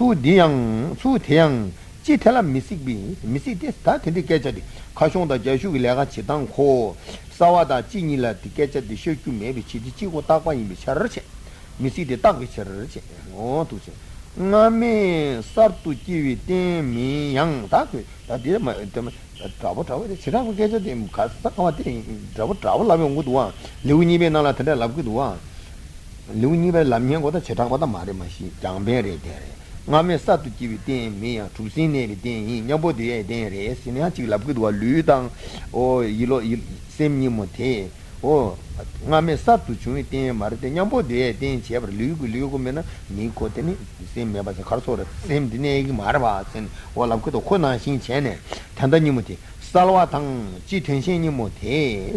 su diang, su tiang, ci tela misik bi, misik di sta tindi kechadi, kashon da jashu lega chidang ko, sawa da jini la di kechadi shekyu mebi chidi chigo takwa yinbi sharche, misik di takwa sharche, o tu se, ngame sartu jiwi ten mi yang takwe, da di ma, trabu trabu, chidang kechadi, kasta kawa ten, trabu trabu labi ungu duwa, liu nibe nala tanda labi duwa, liu nibe lamien kota chidang kota maare mashi, jangbe re tere. Ngame satu jiwi ten mea, chusin neri ten yin, nyambo diye ten re, sinya chik labkidwa lyu tang, o yilo sem nimo te, o ngame satu chungi ten mara ten, nyambo diye ten chebar lyu gu mena, niko teni sem mea basa karso ra, sem dine egi mara ba, o labkidwa khona shin chene, tanda nimo te, salwa tang, chi ten shen nimo te,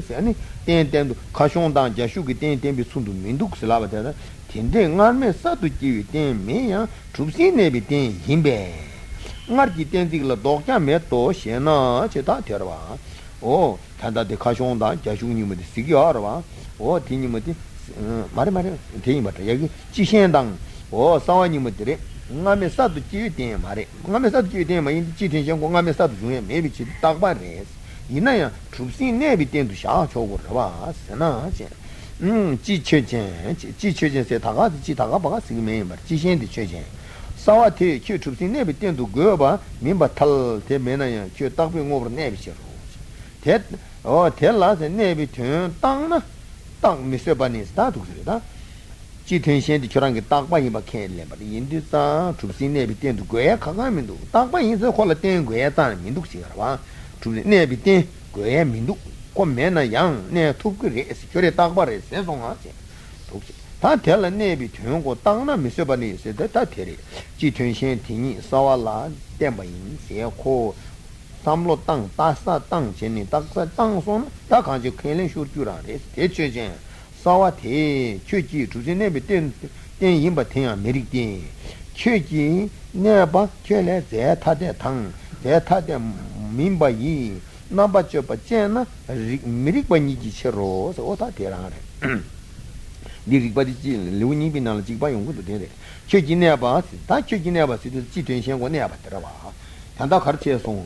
ten ten, kashon tang, jashu ki ten ten bi sundu minduk silaba tena, tende ngarme satu jiwi ten meya trupsin nebi ten himbe ngarji tenzikla dokya me to shena che ta terwa o tanda de kashon da jashung ni mudi sigi arwa o tini mudi mare tini mata yagi chi shen dang o sawa ni mudi re ngarme satu jiwi ten mare ngarme satu jiwi ten ma indi chi ten shen ko ngarme satu jungye mebi chi takba res inaya trupsin nebi ten tu sha chogo rwa sena che chi che se taga chi taga baga sing me bar chi shen de che chen sawa te che chup sin ne bi ten du go ba min ba thal te me na ya che tak bi ngor ne bi che ro te o te la se ne bi ten tang na tang mi se ba ni sta du se da chi ten shen de churang ge tak ba yin ba khen le ba yin de sa chup sin ne bi ten du go ya kha ga min du tak ba yin se kho la ten go ya ta min du che ra ba chup ne bi ten go ya min du Mena young, near Tukri, security Takbar, Sensonga. Tatel and Navy Tungo, Tangna, Monsieur Bani, said the Tatiri. Chitun Shantini, Sawala, Dembain, Seako, Samlo Tang, Tasta Tang, Jenny, Taxa Tangson, Takanji, Kailin Shutura, Techajan, Sawate, Chuchi, Chusin, Navy, Tin, Yimbatan, American, Chuchi, Neba, Chile, their Tate Tang, their Tate Mimbai. Namba chepa chena mirikba niji che rosa ota terang re di rikba di chi liu nipi nala jikba yungu tu tere che chi neba ta che chi neba si tu chi tuen shen go neba teraba tanda khar che song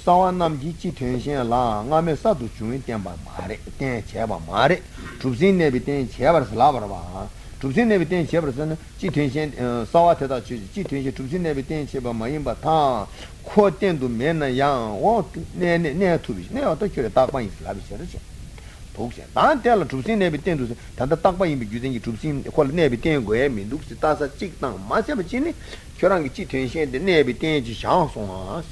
sawa nam ji chi tuen shen la nga me sa tu chungi tenpa maare ten cheba maare trupsin nebi ten chebar sila baraba trupsin nebi ten chebar sila chi tuen shen sawa teta chi tuen shen trupsin nebi ten cheba ma yinba ta ko ten du me na yang o ne tu bi ne to che ta pa yin la bi che de tok che dan te la tu sin ne bi ten du ta ta pa yin bi ju den ji tu sin ko ne bi ten go ye mi du si ta sa chi ta ma se bi chi ni che rang ji ten shen de ne bi ten ji shang song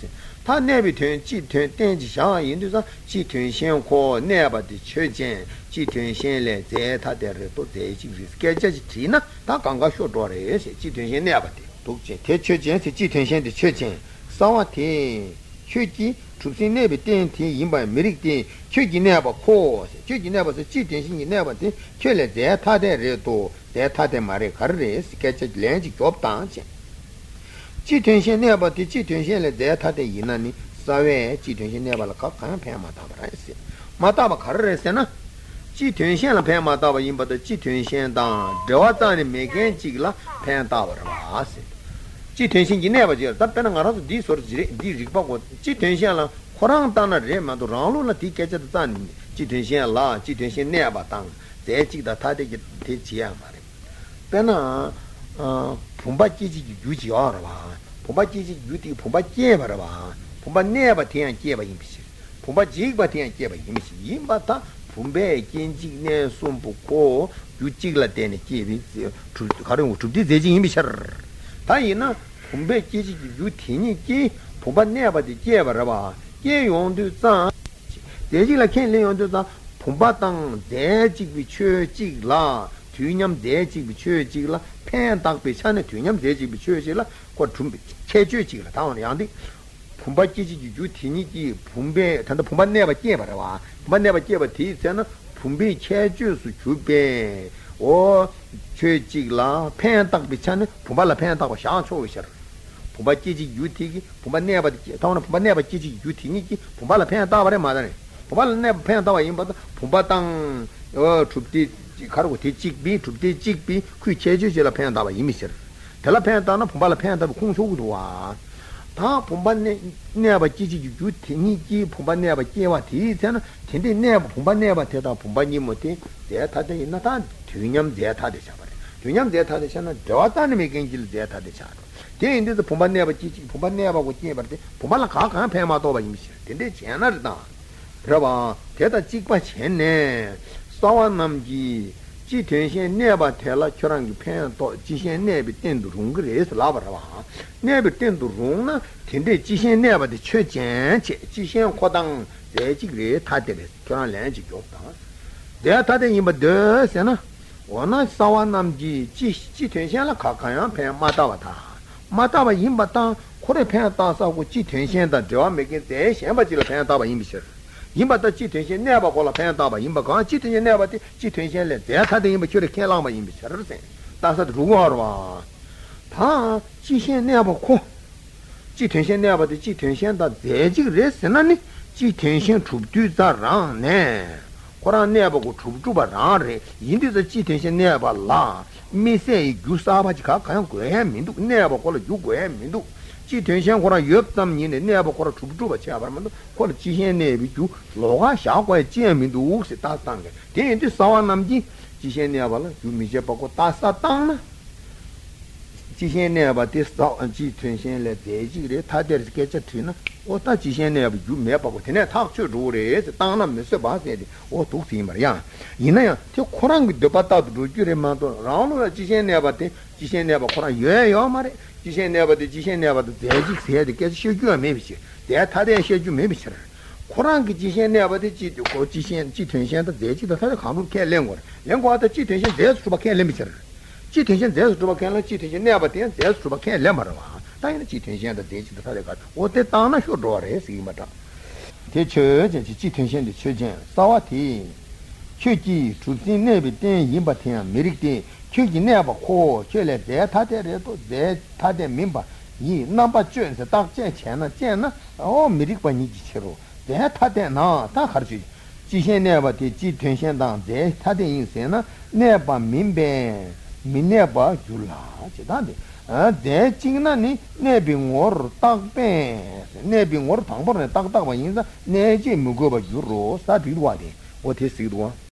ta ne bi ten ji ten ji shang yin du sa ji ten shen ko ne ba de che jen ji ten shen le ze ta de re to de ji ke che ji ti na ta gang ga sho do re se ji ten shen ne ba de tok che te che jen se ji ten shen de che jen 사와티 휴지 춥신내비 땡티 임바 메릭티 휴지내바 코스 휴지내바서 지텐신이 내바티 켈레 데타데레도 데타데 마레 가르레 스케치 렌지 겹당체 지텐신 내바티 지텐신레 데타데 이나니 사웨 지텐신 내발라 각간 페마다 바라세 마다바 가르레세나 지텐신라 페마다바 임바데 지텐신당 데와타니 메겐지글라 페다바라세 지 텐신이 내버지 답변은 알아서 네 소리 네 직방고 지 텐신라 호랑 땅나 레만도 랑로라 디케자 땅 지텐신라 지텐신 내봐 땅 제직다 타데기 되지야 말이야 배나 봄바지지 유지 알아 봐 봄바지지 유디 봄바지에 봐라 봐 봄바 내봐 태양 깨봐 임시 봄바지 봐 태양 깨봐 임시 임바타 봄배 긴직네 숨부고 유직라 때네 깨비 가령 줍디 제지 임시라 다이나 봄배지지 유티니기 봄바내바디 제바라바 제용두자 제지라 켄레용두자 봄바당 제지기 최지라 튜냠 제지기 최지라 팬당 비찬에 튜냠 제지기 최지라 고 준비 최주지라 다원 양디 봄바지지 유티니기 봄배 단다 봄바내바 제바라바 봄바내바 제바티잖아 봄배 최주수 주배 오 최직라 팬딱 비찬 부발라 팬딱고 샤초이셔 부바지지 유티기 부바네바지 타오나 부바네바지지 유티니기 부발라 팬다바레 마다네 부발네 팬다와 임바다 부바당 어 춥디 가르고 디직비 춥디 직비 그 제주제라 팬다바 이미셔 tela penta na pomba la penta kung so duwa ta pomba ne ba ji ji ju ti ni ji pomba ne ba ji wa ti ten ten ne pomba ne ba te da pomba ni mo ti de ta de na ta tunyam de ta de sha ba tunyam de ta de sha na dawa ta ne me gen ji de ta de sha de inde de pomba ne ba ji ji pomba ne ba ko ji ba de pomba la ka ka phe ma to ba ni shi de de chen na da raba te da ji pa chen ne sawan nam ji ji tension neba tela chorang pen to ji shen neba ten du rung re es la ba ba neba ten du rung na ten de ji shen neba de che jen che ji shen ko dang de ji re ta de chorang len ji gyo ta de ta de im de se na ona sawan nam ji ji tension la ka ka yan pen ma ta ba im ba ta ko re pen ta sa ko ji tension da de wa me ge de shen ba ji la pen ta ba im shi imba ta chi tension ne ba kola pen ta ba imba ka chi tension ne ba ti chi tension le de ta de imba chore khe lang ba imba char se ta sa ru wa wa ta chi shen ne ba ko chi tension ne ba ti chi tension da de ji re se na ni chi tension chu tu za ran ne koran ne ba ko chu chu ba ran re yin de chi tension ne ba la mi se i gu sa ba ji ka ka ko he min du ne ba kola ju ko he min du chi tension kora yop tam ni ne ba kora chu chu ba cha ba ma kora chi hen ne bi ju loga sha kwa che mi du se ta tang de de sawan nam ji chi hen ne ba la ju mi je ba ko ta sa tang na chi hen ne ba de sa chi tension le de ji re ta de ke che tu na o ta chi hen ne ba ju me ba ko te ne ta chu ru re se tang na me se ba se de o tu ti ma ya ina ya te kora ng de ba ta du ju re ma do ra no chi hen ne ba te chi hen ne ba kora ye yo ma re 지신내버도 대직 해야 되겠지 쉬규가 매비지 대타대 쉬규 매비지 코랑기 지신내버도 지고 지신 지튼신도 대직도 사도 감을 깨는 거야 연구하다 지튼신 대수밖에 내미지 지튼신 대수밖에 안 지튼신내버도 대수밖에 내버려 당연히 지튼신도 대직도 사도 가 어때 땅나 쇼도래 시기마다 대체 제 지튼신의 최전 싸와티 최지 주진 내비 땡 임바티안 메릭데 kyuji neba ko chele de tate reto de tate mimba yi namba chuen se tak chen na o mirikpa ni ji chero de tate na ta kharchi ji shen neba te ji tuen shen dang de tate yin se na neba mimbe min neba gyula che dang de ching na ni nebi ngor tak pen nebi ngor tangpar ne tak takwa yin sa ne je mugo ba gyuro sa dirwa de o te sikirwa